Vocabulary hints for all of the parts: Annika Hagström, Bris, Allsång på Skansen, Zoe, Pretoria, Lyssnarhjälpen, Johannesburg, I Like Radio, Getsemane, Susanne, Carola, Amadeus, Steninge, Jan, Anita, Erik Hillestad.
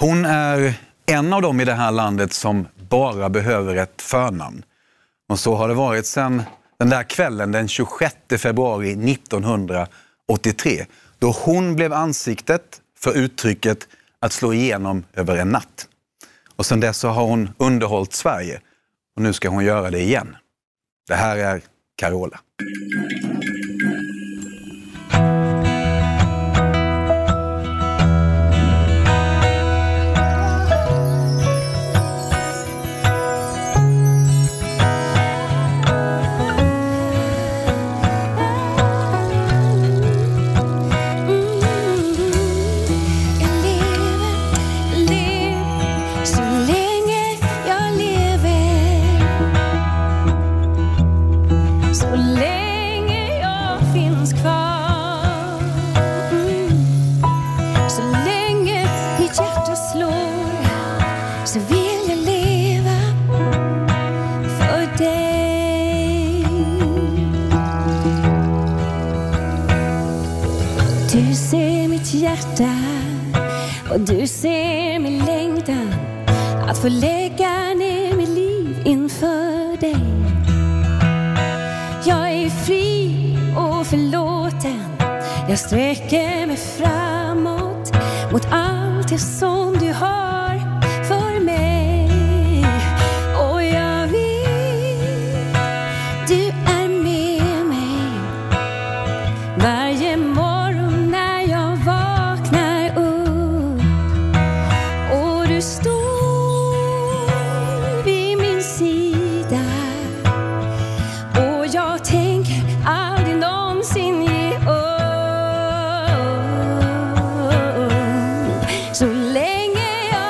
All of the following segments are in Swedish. Hon är en av dem i det här landet som bara behöver ett förnamn. Och så har det varit sedan den där kvällen den 26 februari 1983. Då hon blev ansiktet för uttrycket att slå igenom över en natt. Och sedan dess så har hon underhållit Sverige. Och nu ska hon göra det igen. Det här är Carola. Och du ser min längtan att få lägga ner mitt liv inför dig. Jag är fri och förlåten. Jag sträcker mig framåt mot allt det som du har för mig. Och jag vill, du är med mig varje morgon. Så länge jag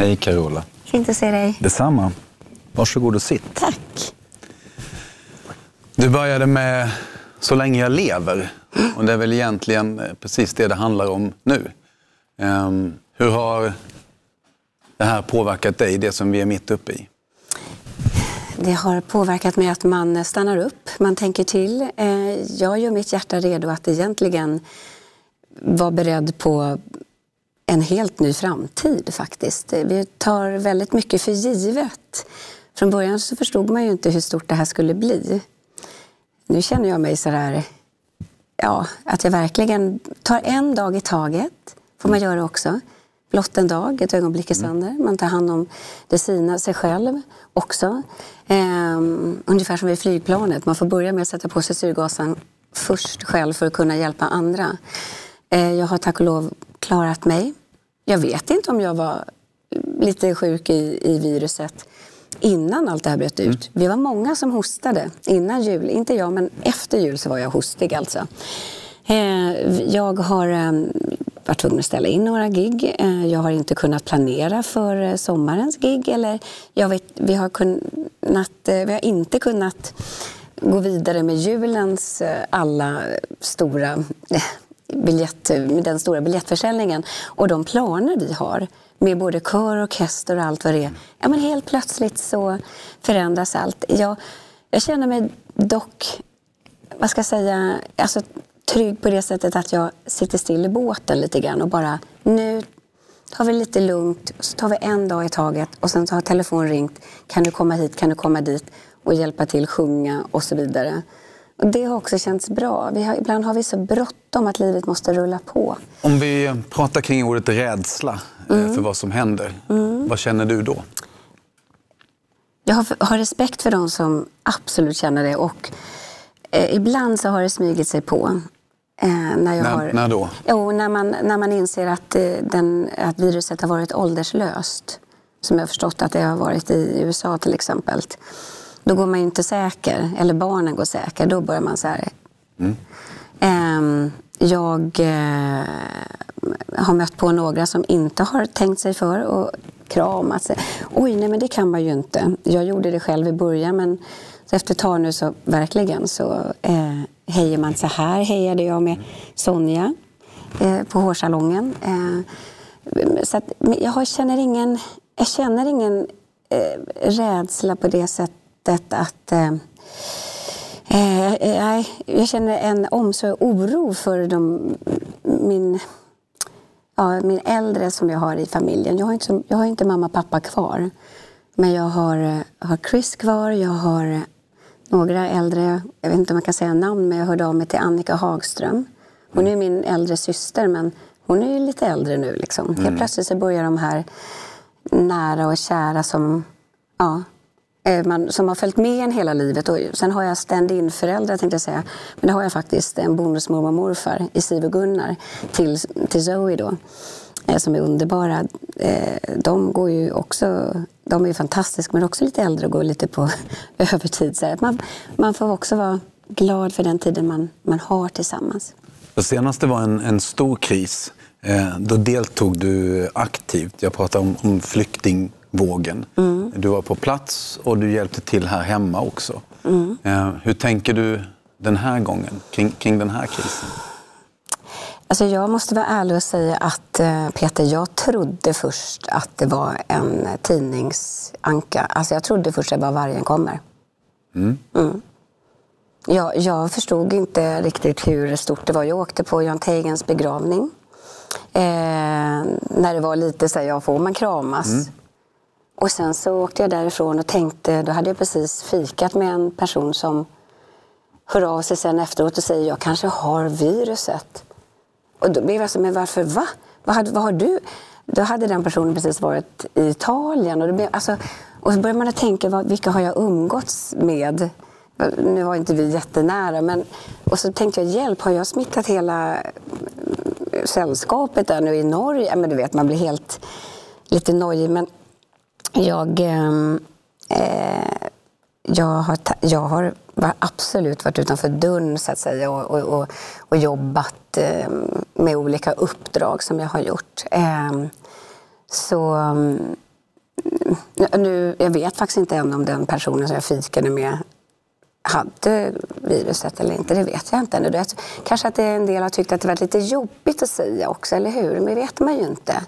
Hej Carola. Fint att se dig. Detsamma. Varsågod och sitt. Tack. Du började med Så länge jag lever. Och det är väl egentligen precis det handlar om nu. Hur har det här påverkat dig, det som vi är mitt uppe i? Det har påverkat mig att man stannar upp, man tänker till. Jag gör mitt hjärta redo att egentligen vara beredd på en helt ny framtid faktiskt. Vi tar väldigt mycket för givet. Från början så förstod man ju inte hur stort det här skulle bli. Nu känner jag mig så där, ja, att jag verkligen tar en dag i taget. Får man göra också. Blott en dag, ett ögonblick i sönder. Man tar hand om det sina, sig själv också. Ungefär som vid flygplanet. Man får börja med att sätta på sig syrgasen först själv för att kunna hjälpa andra. Jag har tack och lov klarat mig. Jag vet inte om jag var lite sjuk i viruset innan allt det här bröt ut. Vi var många som hostade innan jul. Inte jag, men efter jul så var jag hostig alltså. Jag har varit tvungen att ställa in några gig. Jag har inte kunnat planera för sommarens gig. Eller jag vet, vi har inte kunnat gå vidare med julens alla stora den stora biljettförsäljningen. Och de planer vi har med både kör, orkester och allt vad det är. Ja, men helt plötsligt så förändras allt. Jag känner mig dock, vad ska jag säga, alltså trygg på det sättet att jag sitter still i båten lite grann och bara, nu tar vi lite lugnt, så tar vi en dag i taget och sen har telefon ringt, kan du komma hit, kan du komma dit och hjälpa till, sjunga och så vidare. Och det har också känts bra. Ibland har vi så bråttom att livet måste rulla på. Om vi pratar kring ordet rädsla för vad som händer, vad känner du då? Jag har respekt för de som absolut känner det och ibland så har det smugit sig på. När då? Jo, när man inser att viruset har varit ålderslöst. Som jag har förstått att det har varit i USA till exempel. Då går man ju inte säker. Eller barnen går säker. Då börjar man så här. Jag har mött på några som inte har tänkt sig för och kramat sig. Oj, nej, men det kan man ju inte. Jag gjorde det själv i början, men så efter ett tag nu så verkligen så hejar man så här. Hejade jag med Sonja på hårsalongen. Så att, jag känner ingen rädsla på det sättet att jag känner en omsorg och oro för min äldre som jag har i familjen. Jag har inte mamma och pappa kvar. Men jag har Chris kvar, jag har några äldre, jag vet inte om man kan säga namn, men jag hörde av mig till Annika Hagström. Hon är min äldre syster, men hon är ju lite äldre nu liksom. Helt plötsligt så börjar de här nära och kära som har följt med en hela livet. Och sen har jag stand-in föräldrar tänkte jag säga. Men det har jag faktiskt, en bonusmormor och morfar i Siv och Gunnar till Zoe då. Som är underbara. De går ju också, de är ju fantastiska, men också lite äldre och går lite på övertid. Så att man får också vara glad för den tiden man har tillsammans. Det senaste var en stor kris. Då deltog du aktivt. Jag pratade om flyktingvågen. Du var på plats och du hjälpte till här hemma också. Hur tänker du den här gången kring den här krisen? Alltså jag måste vara ärlig och säga att Peter, jag trodde först att det var en tidningsanka. Alltså jag trodde först att det var vargen kommer. Jag förstod inte riktigt hur stort det var. Jag åkte på Jan Teigens begravning. När det var lite så här, får man kramas. Och sen så åkte jag därifrån och tänkte, då hade jag precis fikat med en person som hör av sig sen efteråt och säger, jag kanske har viruset. Och då blev jag så, men varför, va? Vad har du? Då hade den personen precis varit i Italien. Och så började man att tänka, vilka har jag umgåtts med? Nu var inte vi jättenära, men... Och så tänkte jag, hjälp, har jag smittat hela sällskapet där nu i Norge? Ja, men du vet, man blir helt lite nojig. Men jag har absolut varit utanför dörren så att säga och jobbat med olika uppdrag som jag har gjort. Så nu, jag vet faktiskt inte än om den personen som jag fikade med hade viruset eller inte, det vet jag inte ännu. Kanske att en del har tyckt att det var lite jobbigt att säga också, eller hur? Men vet man ju inte.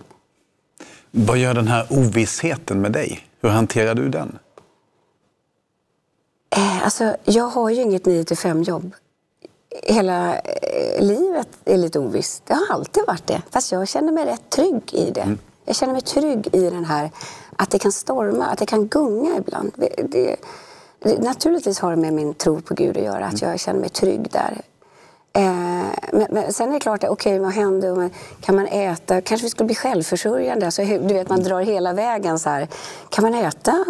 Vad gör den här ovissheten med dig? Hur hanterar du den? Alltså, jag har ju inget 9-5 jobb. Hela livet är lite ovisst. Det har alltid varit det. Fast jag känner mig rätt trygg i det. Mm. Jag känner mig trygg i den här, att det kan storma, att det kan gunga ibland. Naturligtvis har det med min tro på Gud att göra, att jag känner mig trygg där. Men sen är det klart, okej, vad händer? Kan man äta? Kanske vi skulle bli självförsörjande. Så, du vet, man drar hela vägen så här. Kan man äta?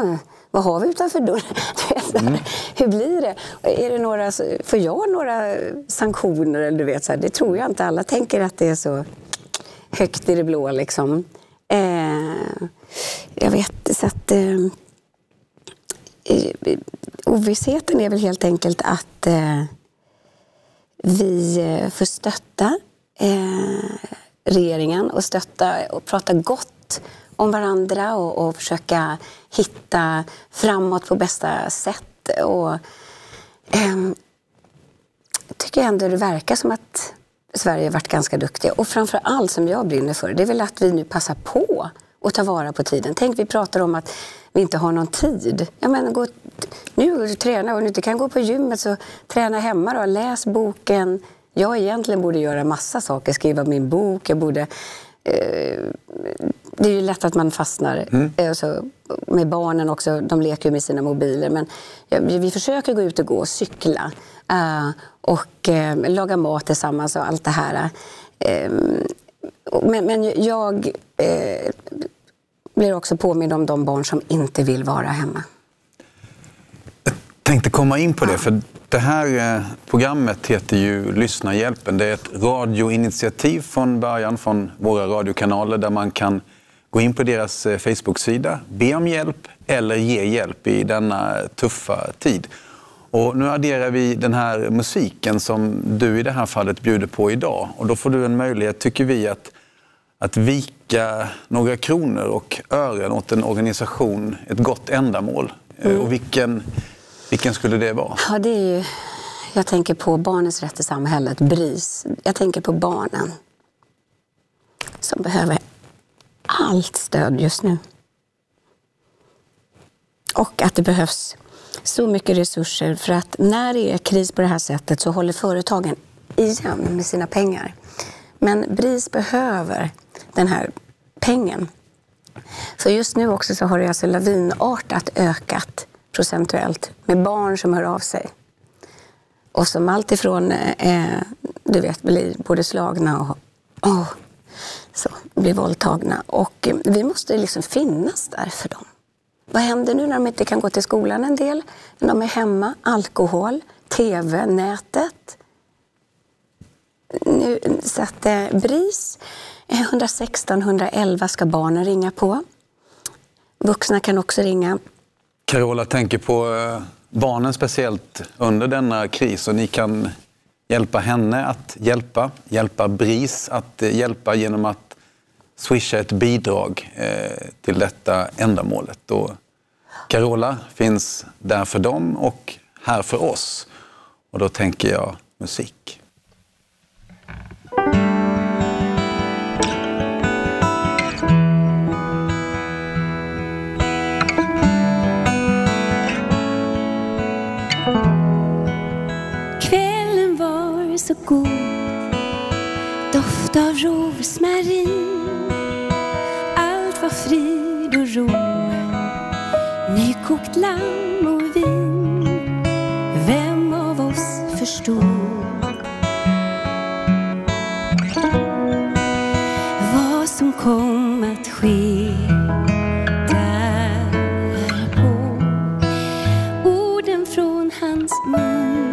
Vad har vi utanför dörren? Hur blir det? Är det några, får jag några sanktioner? Eller du vet, så här, det tror jag inte. Alla tänker att det är så högt i det blå. Liksom. Jag vet, så att... ovissheten är väl helt enkelt att vi får stötta regeringen och stötta och prata gott om varandra och försöka hitta framåt på bästa sätt. Och tycker jag ändå det verkar som att Sverige har varit ganska duktiga, och framförallt som jag brinner för, det är väl att vi nu passar på och ta vara på tiden. Tänk, vi pratar om att vi inte har någon tid. Jag menar, gå, nu träna, och nu inte kan gå på gymmet, så träna hemma då. Läs boken. Jag egentligen borde göra massa saker. Skriva min bok. Jag borde... det är ju lätt att man fastnar. Alltså, med barnen också. De leker ju med sina mobiler. Men vi försöker gå ut och gå och cykla. Och laga mat tillsammans och allt det här. Men jag... blir också påmind om de barn som inte vill vara hemma. Jag tänkte komma in på det, för det här programmet heter ju Lyssnarhjälpen. Det är ett radioinitiativ från början från våra radiokanaler, där man kan gå in på deras Facebook-sida, be om hjälp eller ge hjälp i denna tuffa tid. Och nu adderar vi den här musiken som du i det här fallet bjuder på idag. Och då får du en möjlighet, tycker vi, att vika några kronor och ören åt en organisation, ett gott ändamål. Och vilken skulle det vara? Ja, det är ju, jag tänker på barnens rätt i samhället, Bris. Jag tänker på barnen som behöver allt stöd just nu. Och att det behövs så mycket resurser, för att när det är kris på det här sättet så håller företagen igen med sina pengar. Men Bris behöver den här pengen. Så just nu också så har det alltså lavinartat ökat procentuellt med barn som hör av sig. Och som allt ifrån, du vet, blir både slagna och så, blir våldtagna. Och vi måste liksom finnas där för dem. Vad händer nu när de inte kan gå till skolan en del? När de är hemma, alkohol, tv, nätet. Nu, så att BRIS 116 111 ska barnen ringa på. Vuxna kan också ringa. Carola tänker på barnen speciellt under denna kris, och ni kan hjälpa henne att hjälpa BRIS att hjälpa genom att swisha ett bidrag till detta ändamålet. Och Carola finns där för dem och här för oss. Och då tänker jag musik. Kvällen var så god, doft av rosmarin. Allt var frid och ro, nykokt lamm och vin. Vem av oss förstod som kom att ske därpå? Orden från hans mun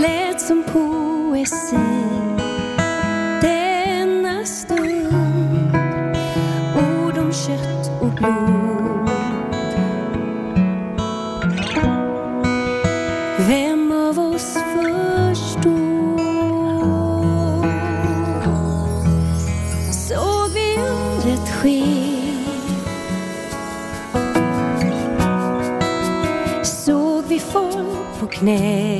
lät som poesi. Denna stund, ord om kött. knä.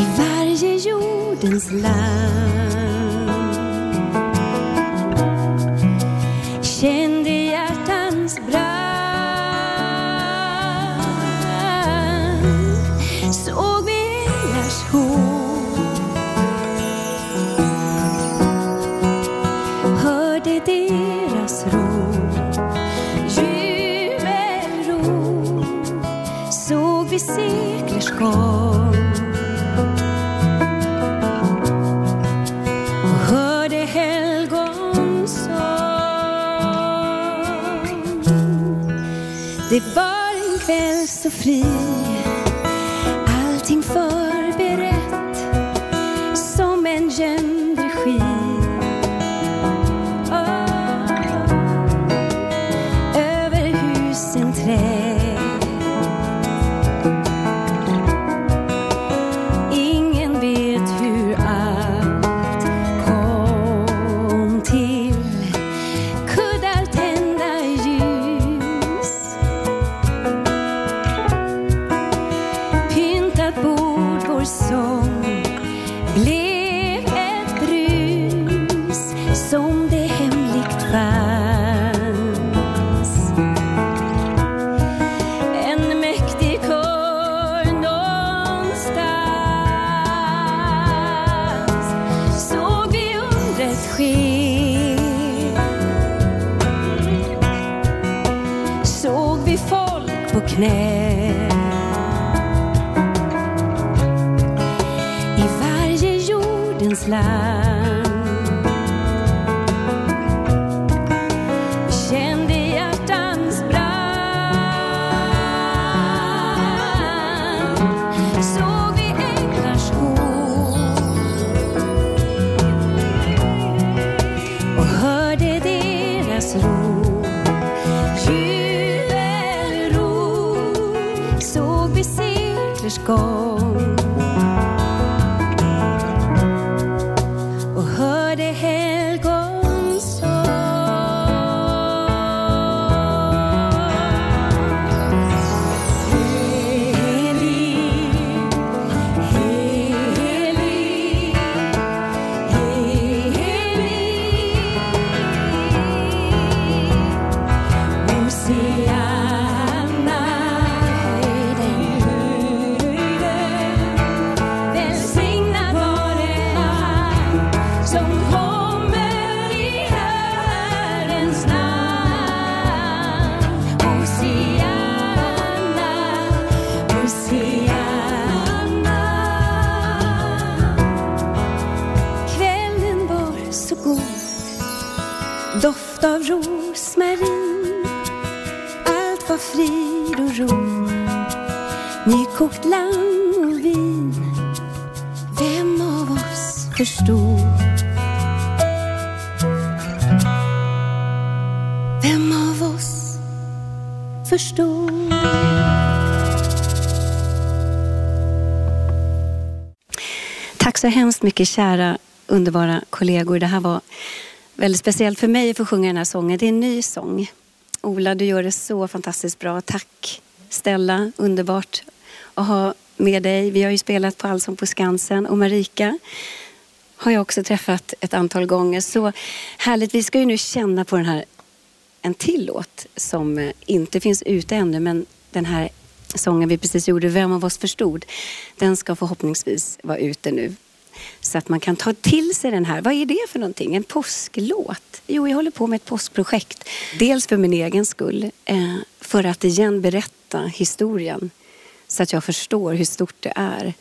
I varje jordens land kände hjärtans brand. Såg vi änglars hov, hörde deras rop, jubelrop. Såg vi seklers gång och hörde helgonsång. Det var en kväll så fri, allting förberett som en gömd regi. Över husen träd, ingen vet hur allt kom till. Kuddar, tända ljus, pyntat bord, vår sång blev ett brus som det hemligt fanns. En mäktig kör någonstans såg vi undret ske. Såg vi folk på knä. I varje jordens land kände hjärtans brand. Såg vi änglars hov och hörde deras rop, jubelrop. Såg vi seklers gång och hörde helgonsång. Helig, helig, helig, Hosianna, höjden höjden. Välsignad vare han som kommer i Herrens namn. Hosianna, Hosianna. Kvällen var så god, doft av rosmarin. Allt var frid och ro, nykokt lamm och vin. Vem av oss förstod? Vem av oss förstod? Tack så hemskt mycket, kära underbara kollegor. Det här var väldigt speciellt för mig att få sjunga den här sången. Det är en ny sång. Ola, du gör det så fantastiskt bra. Tack Stella, underbart att ha med dig. Vi har ju spelat på Allsång på Skansen, och Marika har jag också träffat ett antal gånger. Så härligt, vi ska ju nu känna på den här, en till låt som inte finns ute ännu, men den här sången vi precis gjorde, Vem av oss förstod, den ska förhoppningsvis vara ute nu. Så att man kan ta till sig den här. Vad är det för någonting? En påsklåt? Jo, jag håller på med ett påskprojekt. Dels för min egen skull. För att igen berätta historien. Så att jag förstår hur stort det är.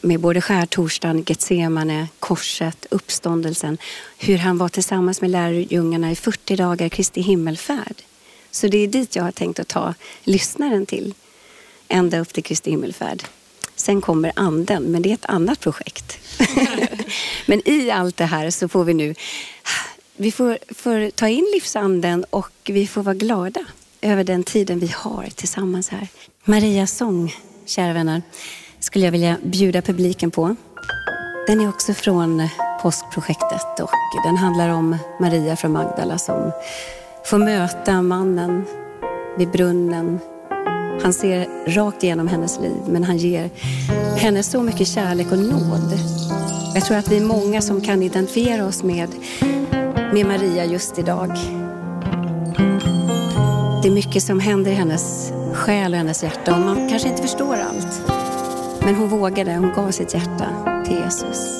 Med både skärtorsdagen, Getsemane, korset, uppståndelsen. Hur han var tillsammans med lärjungarna i 40 dagar, Kristi himmelfärd. Så det är dit jag har tänkt att ta lyssnaren till. Ända upp till Kristi himmelfärd. Sen kommer anden, men det är ett annat projekt. Men i allt det här så får vi nu, vi får ta in livsanden, och vi får vara glada över den tiden vi har tillsammans här. Marias sång, kära vänner, skulle jag vilja bjuda publiken på. Den är också från påskprojektet, och den handlar om Maria från Magdala som får möta mannen vid brunnen. Han ser rakt igenom hennes liv, men han ger henne så mycket kärlek och nåd. Jag tror att vi är många som kan identifiera oss med Maria just idag. Det är mycket som händer i hennes själ och hennes hjärta. Och man kanske inte förstår allt. Men hon vågade, hon gav sitt hjärta till Jesus.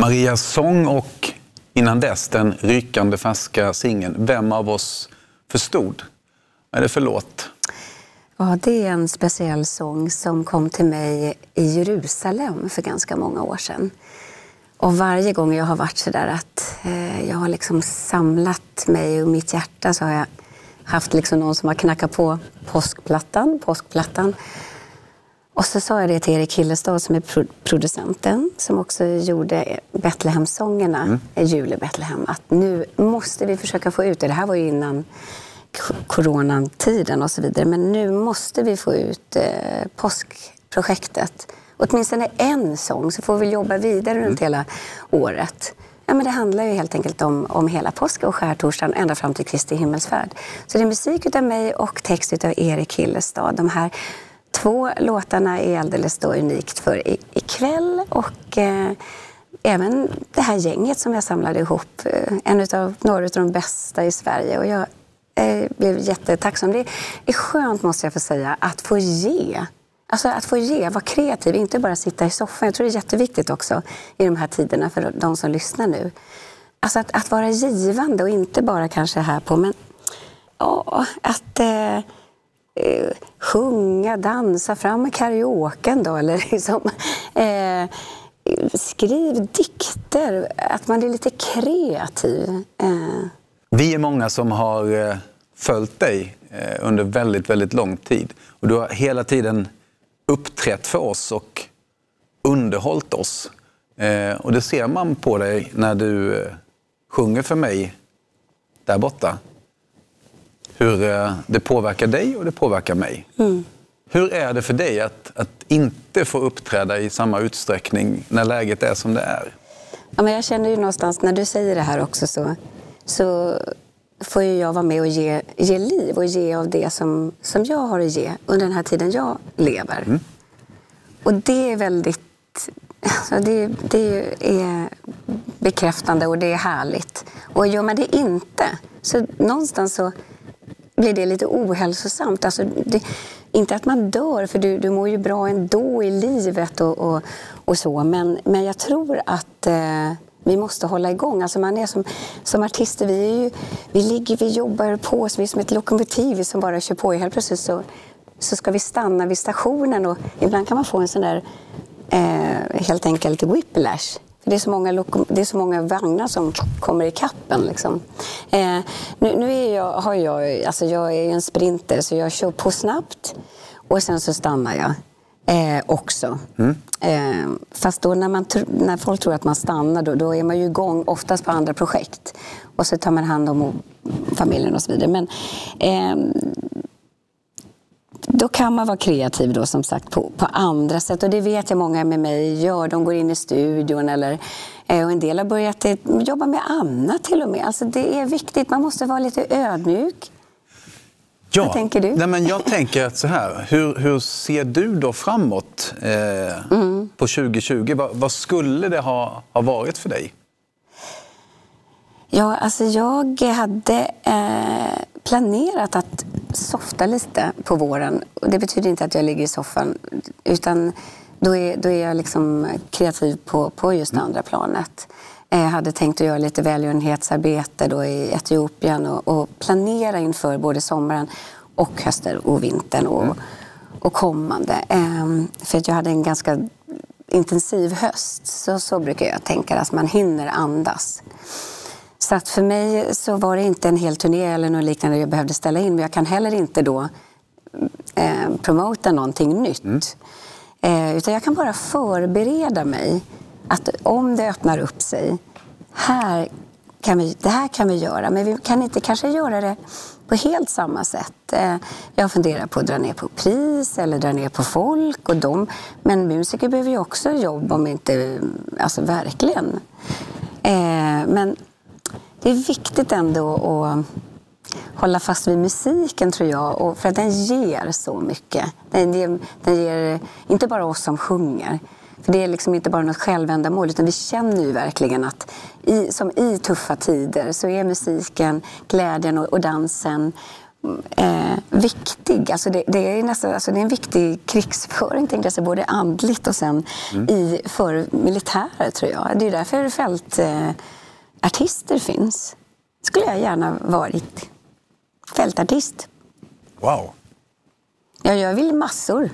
Marias sång och innan dess den rykande färska singeln Vem av oss förstod? Är det förlåt? Ja, det är en speciell sång som kom till mig i Jerusalem för ganska många år sedan. Och varje gång jag har varit så där att jag har liksom samlat mig och mitt hjärta, så har jag haft liksom någon som har knackat på påskplattan. Och så sa jag det till Erik Hillestad som är producenten, som också gjorde Betlehemsångerna, jul i Betlehem, att nu måste vi försöka få ut det. Det här var ju innan coronatiden och så vidare, men nu måste vi få ut påskprojektet. Åtminstone en sång, så får vi jobba vidare runt hela året. Ja, men det handlar ju helt enkelt om hela påsk och skärtorsdagen ända fram till Kristi himmelsfärd. Så det är musik utav mig och text utav Erik Hillestad. De här två låtarna är alldeles då unikt för ikväll, och även det här gänget som jag samlade ihop, en utav några av de bästa i Sverige, och jag blev jättetacksam. Det är skönt, måste jag få säga, att få ge. Alltså att få ge, vara kreativ, inte bara sitta i soffan. Jag tror det är jätteviktigt också i de här tiderna för de som lyssnar nu. Alltså att vara givande och inte bara kanske här på, men ja, att sjunga, dansa, fram med karaoken då, eller liksom skriv dikter, att man är lite kreativ. Vi är många som har följt dig under väldigt, väldigt lång tid. Och du har hela tiden uppträtt för oss och underhållit oss. Och det ser man på dig när du sjunger för mig där borta. Hur det påverkar dig och det påverkar mig. Mm. Hur är det för dig att inte få uppträda i samma utsträckning när läget är som det är? Ja, men jag känner ju någonstans när du säger det här också, så får ju jag vara med och ge liv och ge av det som jag har att ge under den här tiden jag lever. Mm. Och det är väldigt, alltså det är bekräftande och det är härligt. Och gör man det inte, så någonstans så blir det lite ohälsosamt. Alltså det, inte att man dör, för du mår ju bra ändå i livet och så. Men jag tror att vi måste hålla igång. Alltså man är som artister, vi jobbar på oss, vi är som ett lokomotiv som bara kör på. Helt plötsligt så ska vi stanna vid stationen, och ibland kan man få en sån där helt enkelt whiplash. För det är så många vagnar som kommer i kappen liksom. Nu jag är en sprinter, så jag kör på snabbt och sen så stannar jag. Också. Mm. Fast då när folk tror att man stannar, då är man ju igång oftast på andra projekt. Och så tar man hand om familjen och så vidare. Men då kan man vara kreativ då, som sagt, på andra sätt. Och det vet jag många med mig gör. De går in i studion eller, och en del har börjat jobba med annat till och med. Alltså det är viktigt. Man måste vara lite ödmjuk. Ja, vad tänker du? Nej, men jag tänker att så här, hur ser du då framåt på 2020? Vad skulle det ha varit för dig? Ja, alltså jag hade planerat att softa lite på våren. Det betyder inte att jag ligger i soffan, utan då är jag liksom kreativ på just det andra planet. Jag hade tänkt att göra lite välgörenhetsarbete då i Etiopien och planera inför både sommaren och hösten och vintern och kommande. För att jag hade en ganska intensiv höst, så brukar jag tänka att man hinner andas. Så att för mig så var det inte en hel turné eller något liknande jag behövde ställa in, men jag kan heller inte då promota någonting nytt. Utan jag kan bara förbereda mig. Att om det öppnar upp sig, det här kan vi göra. Men vi kan inte kanske göra det på helt samma sätt. Jag funderar på att dra ner på pris eller dra ner på folk. Men musiker behöver ju också jobb, om inte, alltså verkligen. Men det är viktigt ändå att hålla fast vid musiken, tror jag, för att den ger så mycket. Den ger inte bara oss som sjunger. För det är liksom inte bara något självändamål, utan vi känner ju verkligen att som i tuffa tider så är musiken, glädjen och dansen viktig, alltså det är nästan, alltså det är en viktig krigsföring, tänkte jag, så både andligt och sen i för militärer, tror jag. Det är därför fältartister finns. Skulle jag gärna varit fältartist. Wow. Ja, jag vill massor.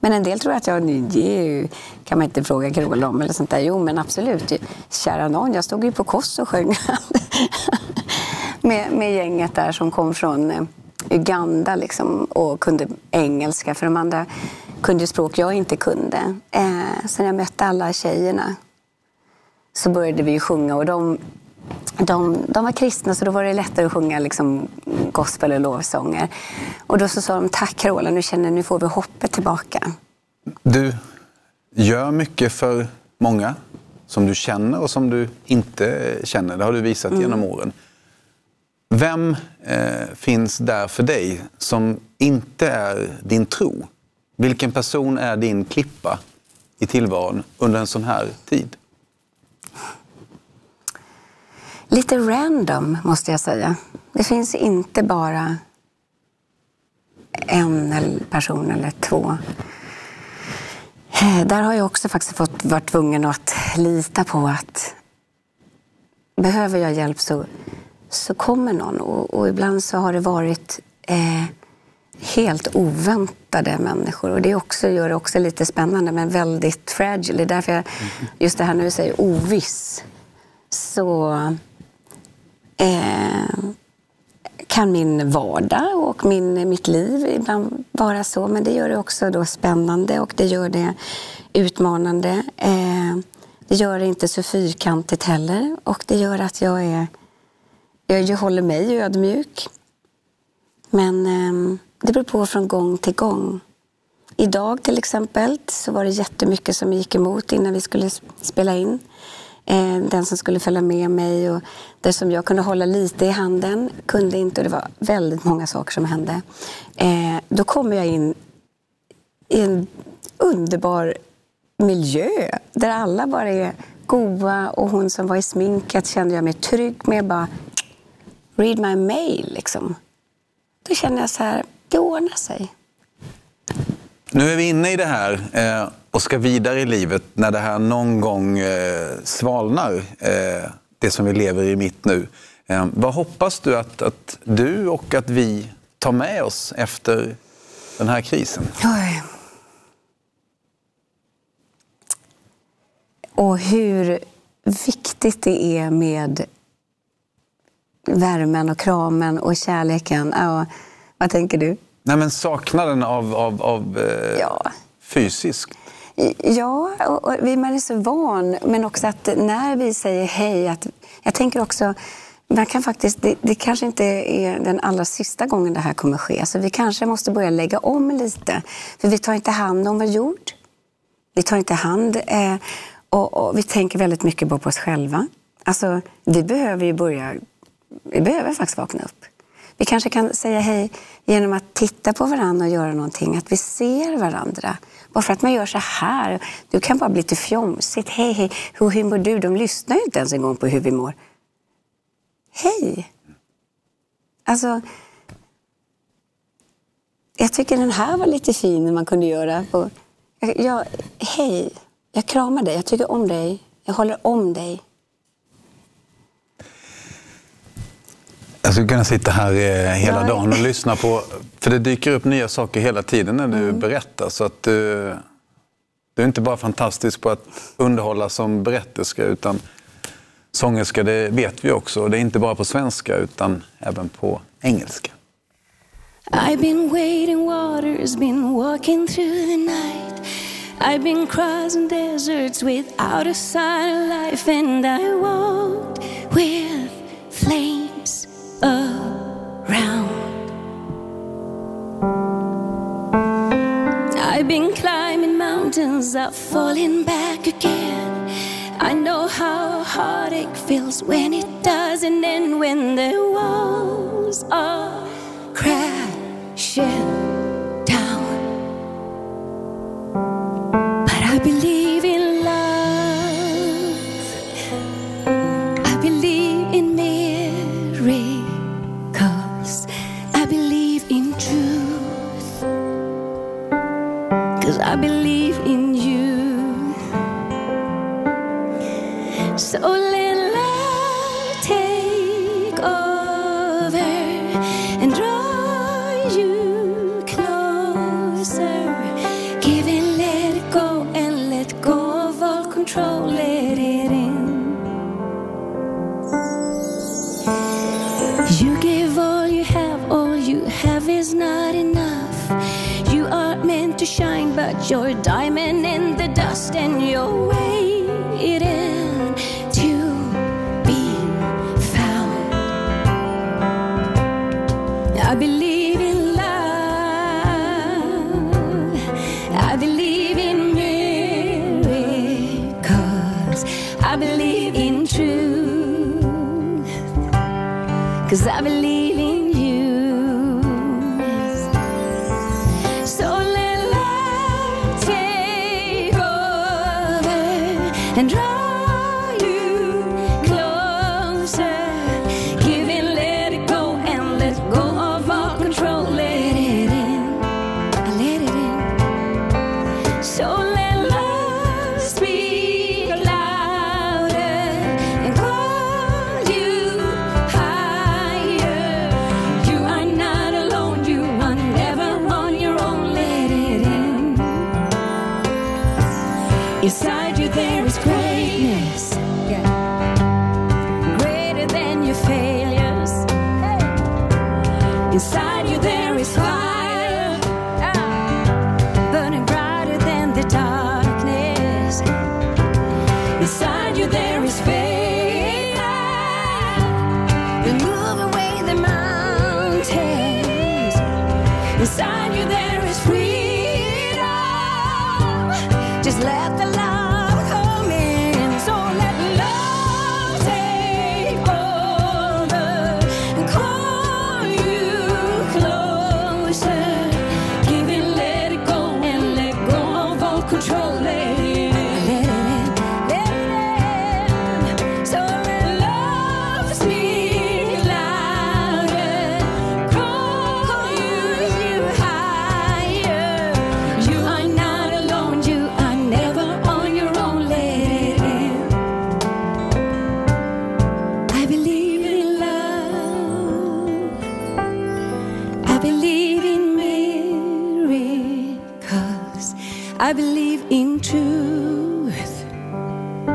Men en del tror att jag nu kan man inte fråga Carola om eller sånt där. Jo, men absolut. Kära någon, jag stod ju på Koss och sjöng med gänget där som kom från Uganda liksom, och kunde engelska, för de andra kunde språk jag inte kunde. Så när jag mötte alla tjejerna så började vi sjunga, och de var kristna, så då var det lättare att sjunga liksom gospel och lovsånger. Och då så sa de, tack Carola, nu får vi hoppet tillbaka. Du gör mycket för många som du känner och som du inte känner. Det har du visat genom åren. Vem finns där för dig som inte är din tro? Vilken person är din klippa i tillvaron under en sån här tid? Lite random, måste jag säga. Det finns inte bara en person eller två. Där har jag också faktiskt varit tvungen att lita på att behöver jag hjälp så kommer någon. Och ibland så har det varit helt oväntade människor. Och det också, gör det också lite spännande, men väldigt fragile. Det är därför jag, just det här när du säger oviss, så kan min vardag och mitt liv ibland vara så. Men det gör det också då spännande, och det gör det utmanande. Det gör det inte så fyrkantigt heller. Och det gör att jag håller mig ödmjuk. Men det beror på från gång till gång. Idag till exempel så var det jättemycket som gick emot innan vi skulle spela in. Den som skulle följa med mig och det som jag kunde hålla lite i handen kunde inte, och det var väldigt många saker som hände. Då kommer jag in i en underbar miljö där alla bara är goa, och hon som var i sminket kände jag mig trygg med, bara read my mail liksom. Då kände jag så här, det ordnar sig. Nu är vi inne i det här och ska vidare i livet när det här någon gång svalnar, det som vi lever i mitt nu. Vad hoppas du att du och att vi tar med oss efter den här krisen? Oj. Och hur viktigt det är med värmen och kramen och kärleken. Ja, vad tänker du? Nej, men saknaden av fysiskt. Ja, och man är så van, men också att när vi säger hej, att jag tänker också, man kan faktiskt, det kanske inte är den allra sista gången det här kommer ske, så vi kanske måste börja lägga om lite, för vi tar inte hand om vår jord, vi tar inte hand, och vi tänker väldigt mycket bara på oss själva. Alltså, vi behöver faktiskt vakna upp. Vi kanske kan säga hej genom att titta på varandra och göra någonting. Att vi ser varandra. Bara för att man gör så här. Du kan bara bli lite fjomsigt. Hej, hej. Hur mår du? De lyssnar ju inte ens en gång på hur vi mår. Hej. Alltså, jag tycker den här var lite fin när man kunde göra. Hej. Jag kramar dig. Jag tycker om dig. Jag håller om dig. Jag skulle kunna sitta här hela dagen och lyssna på, för det dyker upp nya saker hela tiden när du berättar, så att du är inte bara fantastisk på att underhålla som berätterska utan sångerska, det vet vi också, och det är inte bara på svenska utan även på engelska. I've been wading waters, been walking through the night, I've been crossing deserts without a sign of life, and I walked with flames around. I've been climbing mountains, I've fallen back again. I know how a heartache feels when it doesn't end, when the walls are crashing down. But I believe in love, I believe in me. I believe I believe in you. So let love take over and draw you closer. Give and let it go, and let go of all control. Let it in. You give all you have is not enough. You aren't meant to shine, but you're a diamond in the dust, and you're waiting to be found. I believe in love. I believe in miracles. I believe in truth, 'cause I believe in. And draw you closer. Give and let it go, and let go of all control. Let it in, let it in. So let love speak louder and call you higher. You are not alone, you are never on your own. Let it in. Inside you there is greatness, yeah. Greater than your failures, hey. Inside you there is fire, burning brighter than the darkness. Inside you there is faith, and move away the mountains. Inside you there is freedom, just let the light. I believe in truth.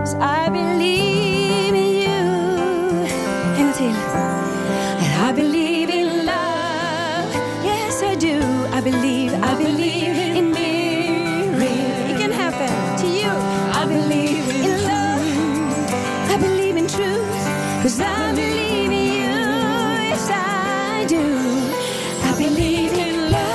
So I believe in you. En till. And I believe in love. Yes, I do. I believe in miracles. It can happen to you. I believe in love. I believe in truth. 'Cause I believe in you. Yes, I do. I believe in love.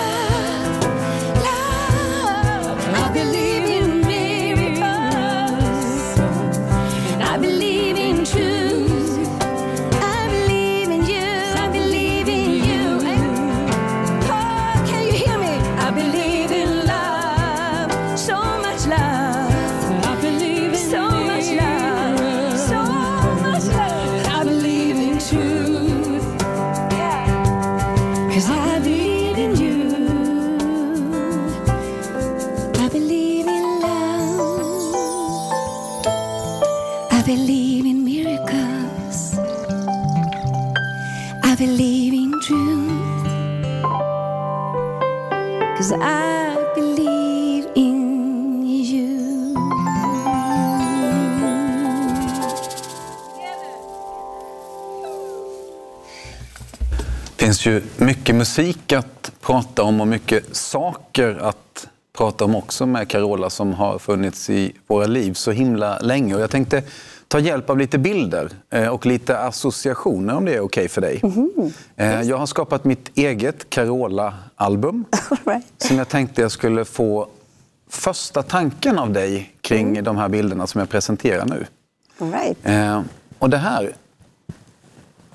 Det finns ju mycket musik att prata om och mycket saker att prata om också med Carola, som har funnits i våra liv så himla länge. Och jag tänkte ta hjälp av lite bilder och lite associationer, om det är okej för dig. Mm-hmm. Jag har skapat mitt eget Carola-album. All right. Som jag tänkte jag skulle få första tanken av dig kring de här bilderna som jag presenterar nu. All right. Och det här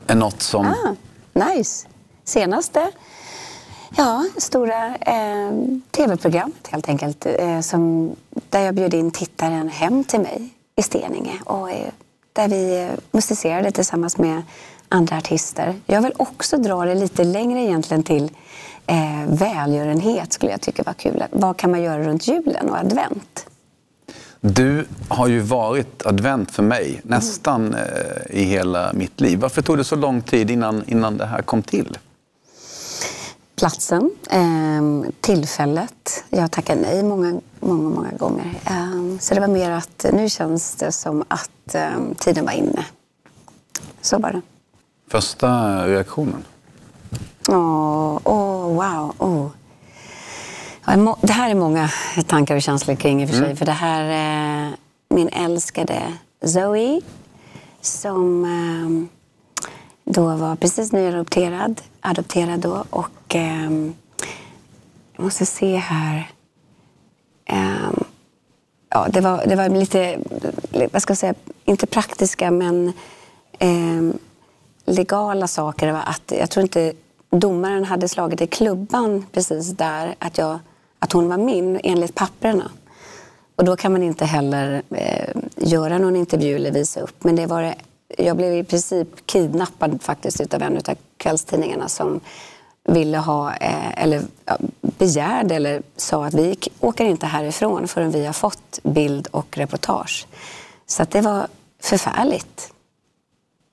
är något som... Nice. Senaste, ja, stora tv-programmet helt enkelt, där jag bjöd in tittaren hem till mig i Steninge, och där vi musicerade tillsammans med andra artister. Jag vill också dra det lite längre egentligen till välgörenhet skulle jag tycka var kul. Vad kan man göra runt julen och advent? Du har ju varit advent för mig nästan i hela mitt liv. Varför tog det så lång tid innan det här kom till? Platsen, tillfället. Jag tackade nej många gånger. Så det var mer att nu känns det som att tiden var inne. Så var det. Första reaktionen? Wow. Det här är många tankar och känslor kring i och för sig. För det här är min älskade Zoe som då var precis adopterad då. Och jag måste se här. Det var lite, vad ska jag säga, inte praktiska men legala saker. Det var att jag tror inte domaren hade slagit i klubban precis där att hon var min enligt papperna. Och då kan man inte heller göra någon intervju eller visa upp. Men jag blev i princip kidnappad faktiskt utav en av kvällstidningarna som ville ha, begärde eller sa att vi åker inte härifrån förrän vi har fått bild och reportage. Så att det var förfärligt.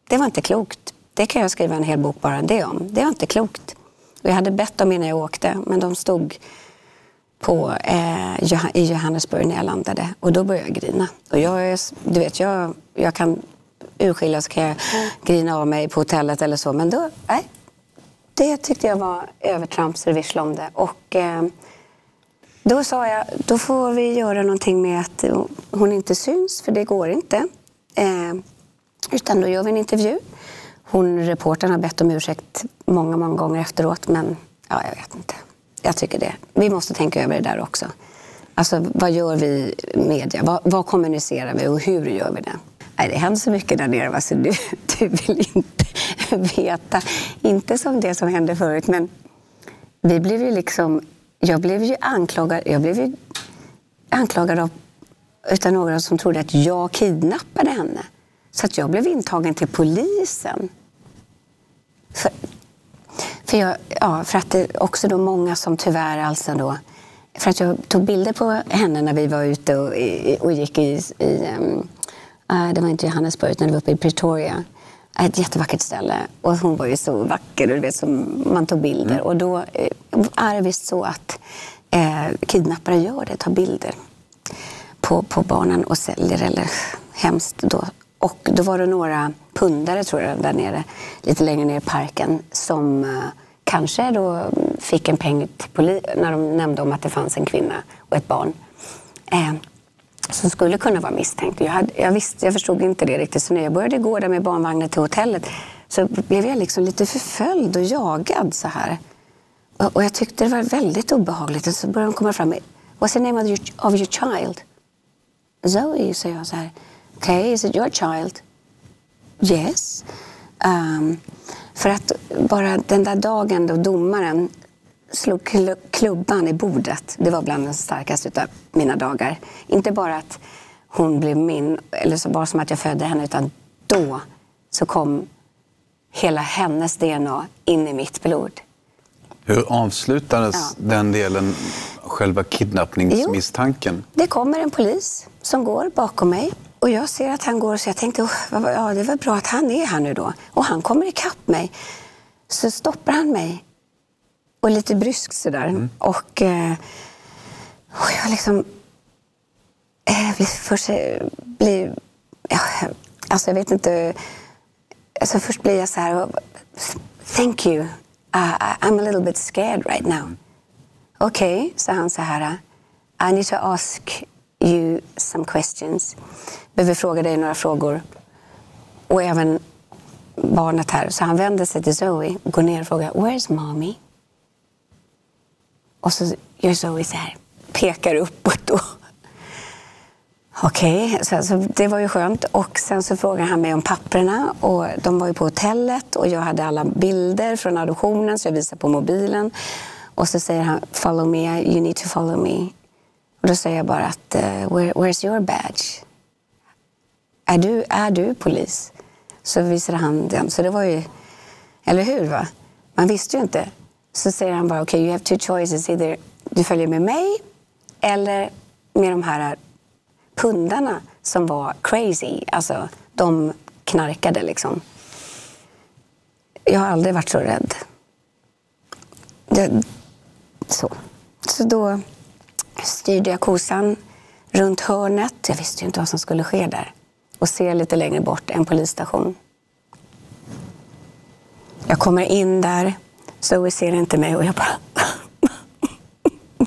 Det var inte klokt. Det kan jag skriva en hel bok bara det om. Det var inte klokt. Och jag hade bett om innan jag åkte, men de stod i Johannesburg när jag landade. Och då började jag grina. Och jag kan urskilja, så kan jag grina av mig på hotellet eller så. Men då, nej. Det tyckte jag var övertramp, så det visslade om det. Och då sa jag, då får vi göra någonting med att hon inte syns, för det går inte. Utan då gör vi en intervju. Reportern har bett om ursäkt många gånger efteråt, men jag vet inte. Jag tycker det. Vi måste tänka över det där också. Alltså, vad gör vi media? Vad kommunicerar vi och hur gör vi det? Nej, det händer så mycket där nere, va? Så du vill inte veta. Inte som det som hände förut, men vi blev ju liksom... Jag blev ju anklagad utan några som trodde att jag kidnappade henne. Så att jag blev intagen till polisen. För att det också då många som tyvärr alltså då... För att jag tog bilder på henne när vi var ute och gick det var inte Johannesburg, utan det var uppe i Pretoria. Ett jättevackert ställe. Och hon var ju så vacker, och du vet, som man tog bilder. Och då är det visst så att kidnappare gör det, tar bilder på barnen och säljer, eller hemskt då. Och då var det några pundare, tror jag, där nere, lite längre ner i parken, som kanske då fick en peng till när de nämnde om att det fanns en kvinna och ett barn som skulle kunna vara misstänkt. Jag förstod inte det riktigt, så när jag började gå där med barnvagnen till hotellet så blev jag liksom lite förföljd och jagad så här. Och jag tyckte det var väldigt obehagligt, och så började de komma fram med "What's the name of your child?" "Zoe", säger jag så här. "Okay, is it your child?" "Yes." För att bara den där dagen då domaren slog klubban i bordet, det var bland den starkaste utav mina dagar. Inte bara att hon blev min, eller så bara som att jag födde henne, utan då så kom hela hennes DNA in i mitt blod. Hur avslutades den delen, själva kidnappningsmisstanken? Jo, det kommer en polis som går bakom mig. Och jag ser att han går, så jag tänkte, det var bra att han är här nu då. Och han kommer ikapp mig. Så stoppar han mig. Och lite bryskt sådär. Och jag liksom... Först blir jag så här... "Thank you. I'm a little bit scared right now." "Okay", sa han så här. "I need to ask you some questions." Behöver fråga dig några frågor. Och även barnet här. Så han vänder sig till Zoe och går ner och frågar "Where's mommy?" Och så gör Zoe så här. Pekar uppåt då. Okej, så det var ju skönt. Och sen så frågar han mig om papperna. Och de var ju på hotellet. Och jag hade alla bilder från adoptionen, så jag visar på mobilen. Och så säger han "Follow me, you need to follow me." Och då säger jag bara att "Where's your badge? Är du polis?" Så visade han den. Så det var ju, eller hur va? Man visste ju inte. så säger han bara, okay, you have two choices, either du följer med mig eller med de här pundarna som var crazy, alltså de knarkade liksom. Jag har aldrig varit så rädd. Så då styrde jag kosan runt hörnet. Jag visste ju inte vad som skulle ske där. Och ser lite längre bort en polisstation. Jag kommer in där. Zoe ser inte mig och jag bara...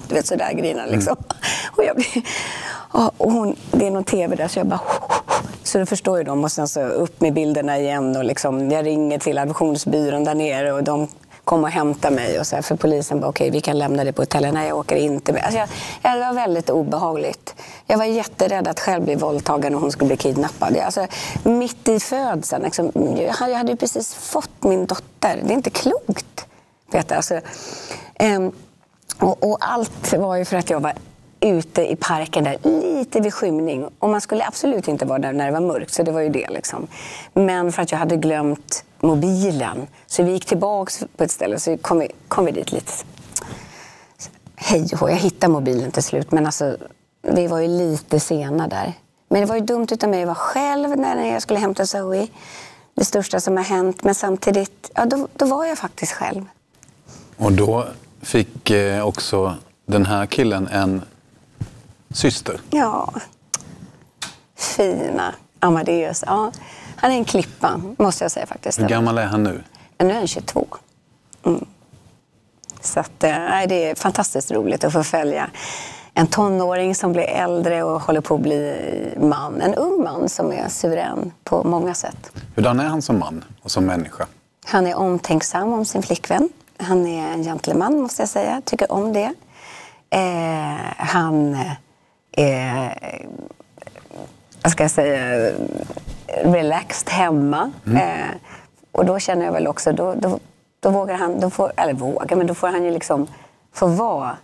du vet, så där grinar liksom. Och jag blir... och hon, det är någon tv där så jag bara... Så då förstår ju dem och sen så upp med bilderna igen. Och liksom, jag ringer till adoptionsbyrån där nere och de... kom och hämta mig och så här, för polisen bara okej, vi kan lämna det på hotellet, nej jag åker inte med. Alltså jag, det var väldigt obehagligt. Jag var jätterädd att själv bli våldtagen och hon skulle bli kidnappad. Alltså mitt i födseln liksom, jag hade ju precis fått min dotter. Det är inte klokt. Vet du? Alltså, och allt var ju för att jag var ute i parken där, lite vid skymning. Och man skulle absolut inte vara där när det var mörkt, så det var ju det liksom. Men för att jag hade glömt mobilen, så vi gick tillbaks på ett ställe, så kom vi dit lite. Hej, jag hittade mobilen till slut, men alltså, vi var ju lite sena där. Men det var ju dumt utan mig, jag var själv när jag skulle hämta Zoe. Det största som har hänt, men samtidigt, ja, då var jag faktiskt själv. Och då fick också den här killen en syster. Ja, fina Amadeus. Ja, han är en klippa, måste jag säga faktiskt. Hur gammal är han nu? Nu är han 22. Så att, det är fantastiskt roligt att få följa en tonåring som blir äldre och håller på att bli man. En ung man som är suverän på många sätt. Hurdan är han som man och som människa? Han är omtänksam om sin flickvän. Han är en gentleman, måste jag säga. Tycker om det. Vad ska jag säga, relaxed hemma. Och då känner jag väl också, då vågar han, då får han ju liksom få vara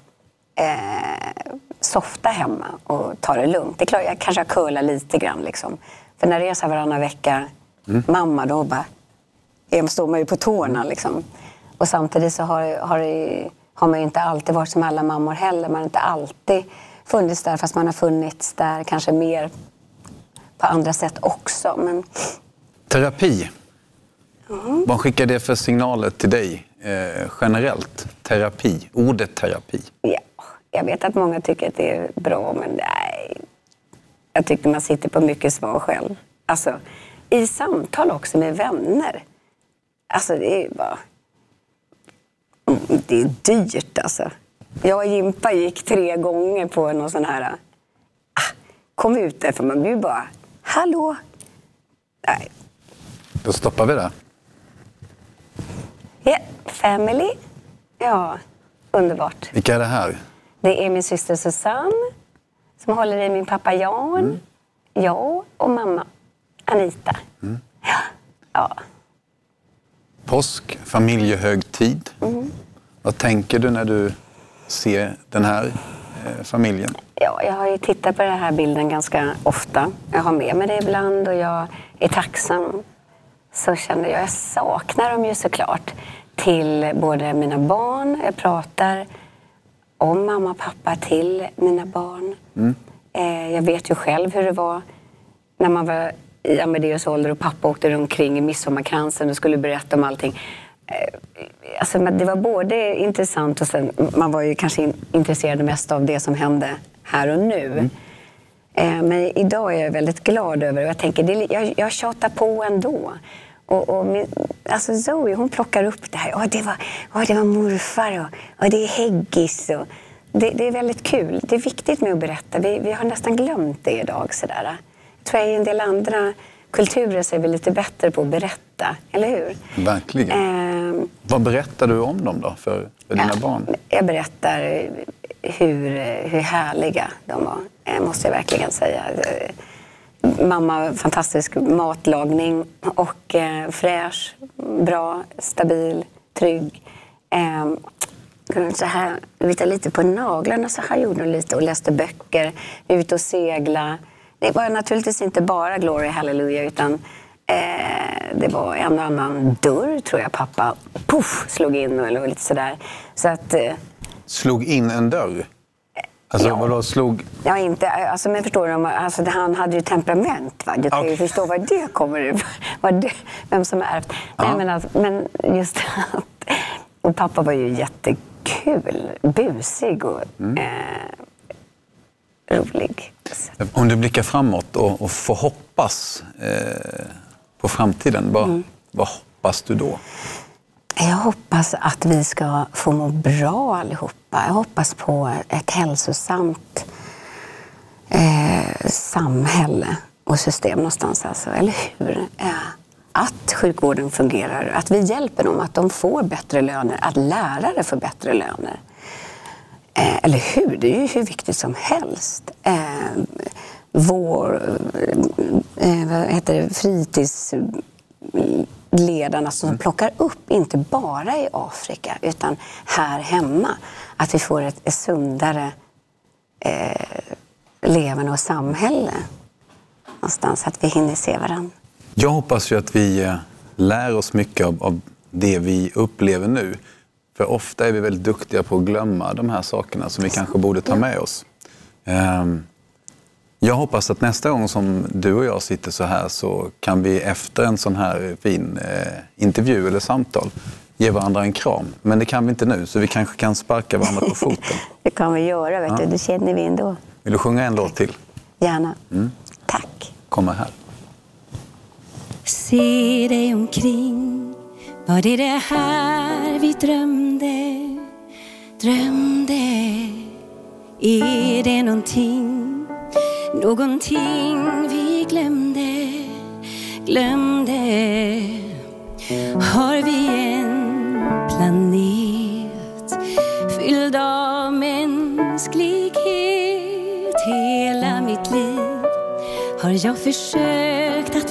softa hemma och ta det lugnt. Det är klart, jag kanske har curlat lite grann liksom. För när det är så varannan vecka, mamma då bara, står man ju på tårna liksom. Och samtidigt så har man ju inte alltid varit som alla mammor heller. Man har inte alltid funnits där, fast man har funnits där kanske mer på andra sätt också. Men... terapi. Vad skickar det för signaler till dig generellt? Terapi, ordet terapi. Ja, jag vet att många tycker att det är bra, men nej. Jag tycker man sitter på mycket svar själv. Alltså, i samtal också med vänner. Alltså, det är ju bara... det är dyrt alltså. Jag och Jimpa gick 3 gånger på någon sån här... kom ut där, för man blir bara... hallå? Nej. Då stoppar vi där. Ja, family. Ja, underbart. Vilka är det här? Det är min syster Susanne som håller i min pappa Jan. Jag och mamma Anita. Ja. Påsk, familjehögtid. Vad tänker du när du ser den här familjen? Ja, jag har ju tittat på den här bilden ganska ofta. Jag har med mig det ibland och jag är tacksam. Så känner jag saknar dem ju såklart till både mina barn. Jag pratar om mamma och pappa till mina barn. Jag vet ju själv hur det var när man var i Amadeus ålder och pappa åkte omkring i midsommarkransen och skulle berätta om allting. Alltså, det var både intressant och sen, man var ju kanske intresserad mest av det som hände här och nu. Men idag är jag väldigt glad över, och jag tänker, jag tjatar på ändå. Och alltså Zoe, hon plockar upp det här. Det var morfar och det är häggis. Och det är väldigt kul. Det är viktigt med att berätta. Vi har nästan glömt det idag sådär. Jag tror jag i en del andra kulturer så är vi lite bättre på att berätta, eller hur? Verkligen. Vad berättar du om dem då för dina barn? Jag berättar hur härliga de var, måste jag verkligen säga. Mamma, fantastisk matlagning och fräsch, bra, stabil, trygg. Så här, lite på naglarna så här gjorde hon lite och läste böcker, ut och segla. Det var naturligtvis inte bara Glory Hallelujah, utan Det var en annan dörr, tror jag, pappa puff, slog in eller lite sådär. Så att, slog in en dörr? Alltså, ja. Vadå, slog... Ja, inte. Alltså, men förstår du, alltså, han hade ju temperament, va? Jag kan ju förstå vad det kommer ur. Vem som är ärvt. Nej, men, alltså, men just att... Och pappa var ju jättekul, busig och rolig. Så. Om du blickar framåt och får hoppas... på framtiden, vad hoppas du då? Jag hoppas att vi ska få må bra allihopa. Jag hoppas på ett hälsosamt samhälle och system någonstans. Alltså, eller hur? Att sjukvården fungerar, att vi hjälper dem, att de får bättre löner, att lärare får bättre löner. Eller hur? Det är ju hur viktigt som helst. Fritidsledarna som plockar upp, inte bara i Afrika utan här hemma, att vi får ett sundare levande och samhälle någonstans, att vi hinner se varandra. Jag hoppas ju att vi lär oss mycket av det vi upplever nu, för ofta är vi väldigt duktiga på att glömma de här sakerna som vi kanske borde ta med oss. Jag hoppas att nästa gång som du och jag sitter så här, så kan vi efter en sån här fin intervju eller samtal ge varandra en kram. Men det kan vi inte nu, så vi kanske kan sparka varandra på foten. Det kan vi göra, vet du. Det känner vi ändå. Vill du sjunga en låt till? Gärna. Tack. Kommer här. Se dig omkring. Var det det här vi drömde? Är det någonting vi glömde? Har vi en planet fylld av mänsklighet? Hela mitt liv har jag försökt att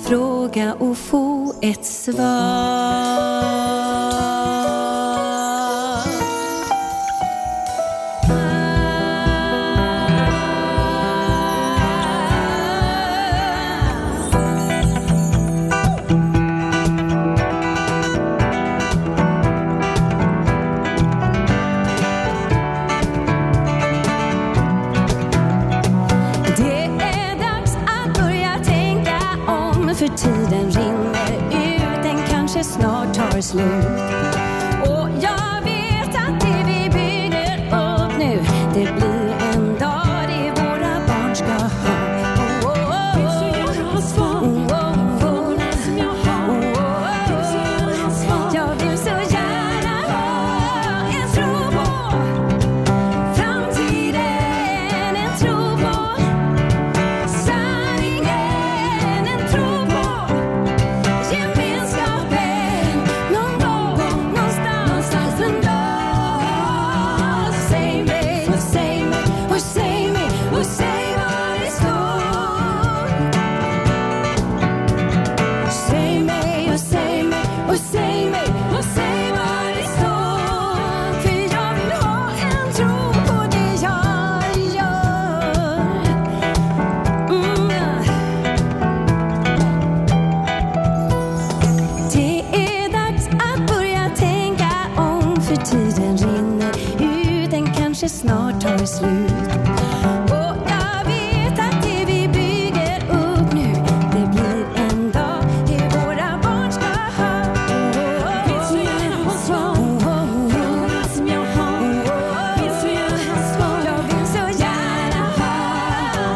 fråga och få ett svar. Tiden rinner ut, den kanske snart tar slut. Och jag vet att det vi bygger upp nu, det blir en dag det våra barn ska ha. Du som jag har svar, du som jag har, du som jag har svar. Jag vill så gärna ha en tro på framtiden, en tro på sanningen, en tro. Snart tar slut. Och jag vet att det vi bygger upp nu, det blir en dag det våra barn ska ha. Finns du gärna svar? Frågorna som jag har. Finns du gärna svar? Jag vill så gärna ha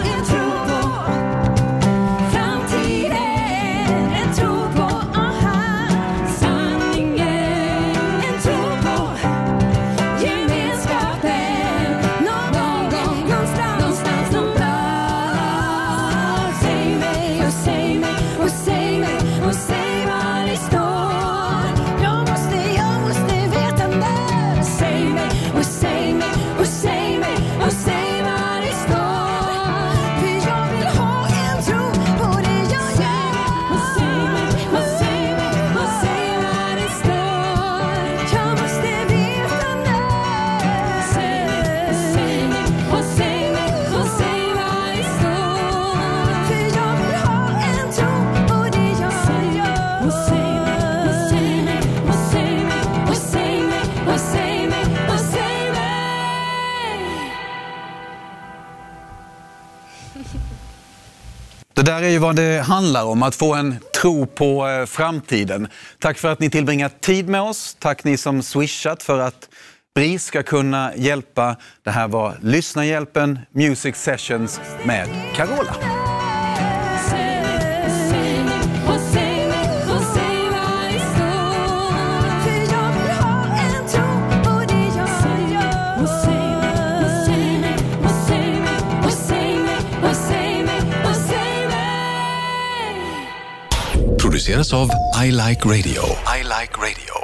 en tro på framtiden, en tro på sanningen, en tro på gemenskapen. Go, go, go. där är ju vad det handlar om, att få en tro på framtiden. Tack för att ni tillbringar tid med oss. Tack ni som swishat för att Bris ska kunna hjälpa. Det här var Lyssnarhjälpen, Music Sessions med Carola. Produceras av I Like Radio. I Like Radio.